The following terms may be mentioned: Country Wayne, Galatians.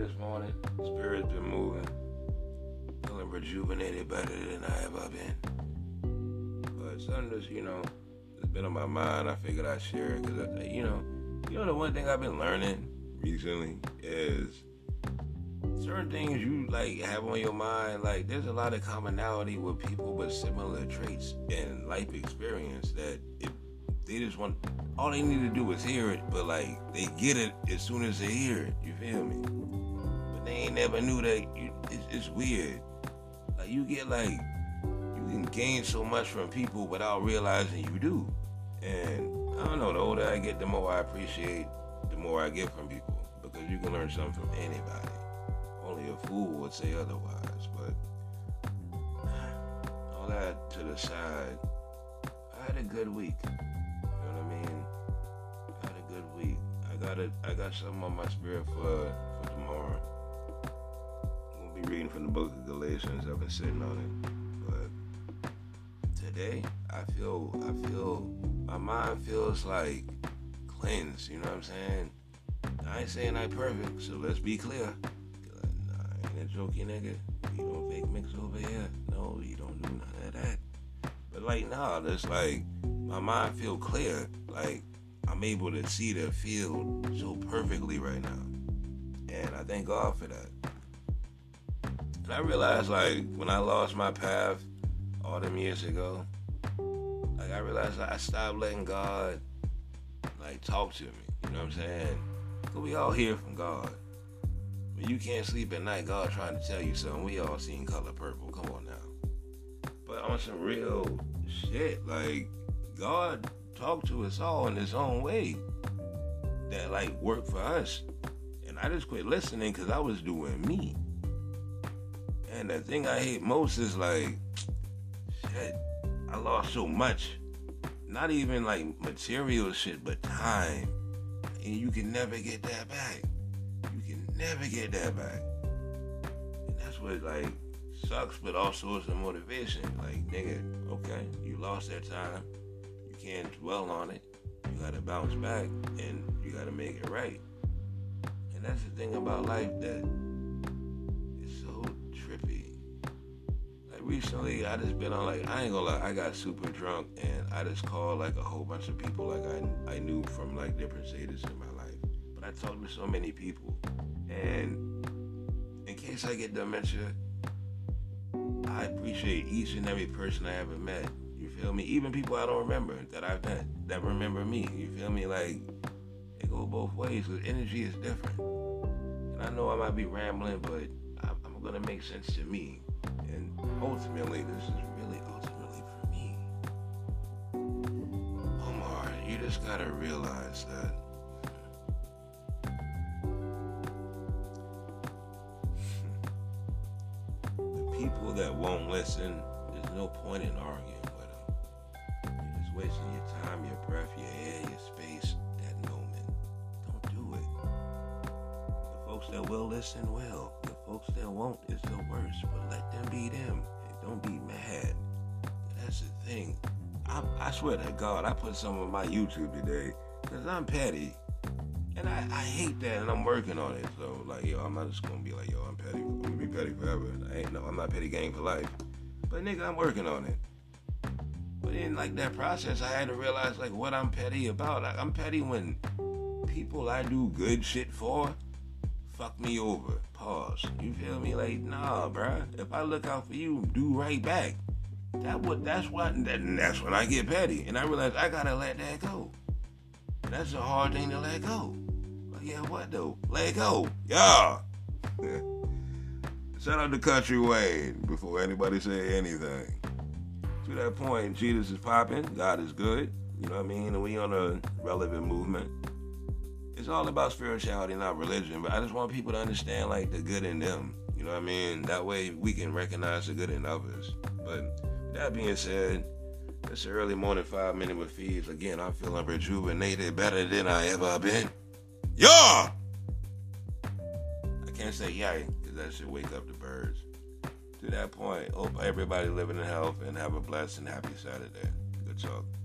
this morning. Spirit's been moving. Feeling rejuvenated better than I ever been. But something that's, it's been on my mind. I figured I'd share it because, the one thing I've been learning recently is certain things you, have on your mind. There's a lot of commonality with people with similar traits and life experience that if they just want... all they need to do is hear it, but they get it as soon as they hear it. You feel me? But they ain't never knew that. It's weird. You get you can gain so much from people without realizing you do. And I don't know. The older I get, the more I appreciate, the more I get from people, because you can learn something from anybody. Only a fool would say otherwise. But all that to the side, I had a good week. I got something on my spirit for tomorrow. I'm going to be reading from the book of Galatians. I've been sitting on it. But today, I feel, my mind feels cleansed. You know what I'm saying? I ain't saying I perfect, so let's be clear. I ain't a jokey nigga. You don't fake mix over here. No, you don't do none of that. But my mind feel clear. I'm able to see the field so perfectly right now. And I thank God for that. And I realized, when I lost my path all them years ago, I realized I stopped letting God, talk to me. You know what I'm saying? Because we all hear from God. When you can't sleep at night, God trying to tell you something. We all seen color purple. Come on now. But on some real shit, God... talk to us all in his own way that worked for us, and I just quit listening because I was doing me. And the thing I hate most is shit, I lost so much, not even material shit, but time. And you can never get that back. And that's what sucks, but also it's a motivation. Nigga, okay, you lost that time. Can't dwell on it. You gotta bounce back, and you gotta make it right. And that's the thing about life that is so trippy. Recently, I just been on I ain't gonna lie, I got super drunk, and I just called a whole bunch of people I knew from different stages in my life. But I talked to so many people, and in case I get dementia, I appreciate each and every person I ever met. Feel me? Even people I don't remember that I've met that remember me. You feel me? It go both ways because energy is different. And I know I might be rambling, but I'm gonna make sense to me. And ultimately, this is really ultimately for me. Omar, you just gotta realize that the people that won't listen, there's no point in arguing. Wasting your time, your breath, your air, your space, that moment. Don't do it. The folks that will listen will. The folks that won't is the worst, but let them be them. And don't be mad. That's the thing. I swear to God, I put some on my YouTube today because I'm petty. And I hate that, and I'm working on it. So, I'm not just going to be I'm petty. I'm going to be petty forever. I'm not petty gang for life. But, nigga, I'm working on it. But in that process, I had to realize what I'm petty about. I'm petty when people I do good shit for fuck me over. Pause. You feel me? Nah, bruh. If I look out for you, do right back. That's when I get petty. And I realize I gotta let that go. And that's a hard thing to let go. But yeah, what though? Let go. Yeah. Shout out to Country Wayne before anybody say anything. To that point, Jesus is popping. God is good. You know what I mean? And we on a relevant movement. It's all about spirituality, not religion. But I just want people to understand the good in them. You know what I mean? That way we can recognize the good in others. But that being said, it's an early morning 5-minute with Feeds. Again, I'm feeling rejuvenated better than I ever been. Yeah! I can't say yay because that should wake up the birds. To that point, hope everybody living in health and have a blessed and happy Saturday. Good talk.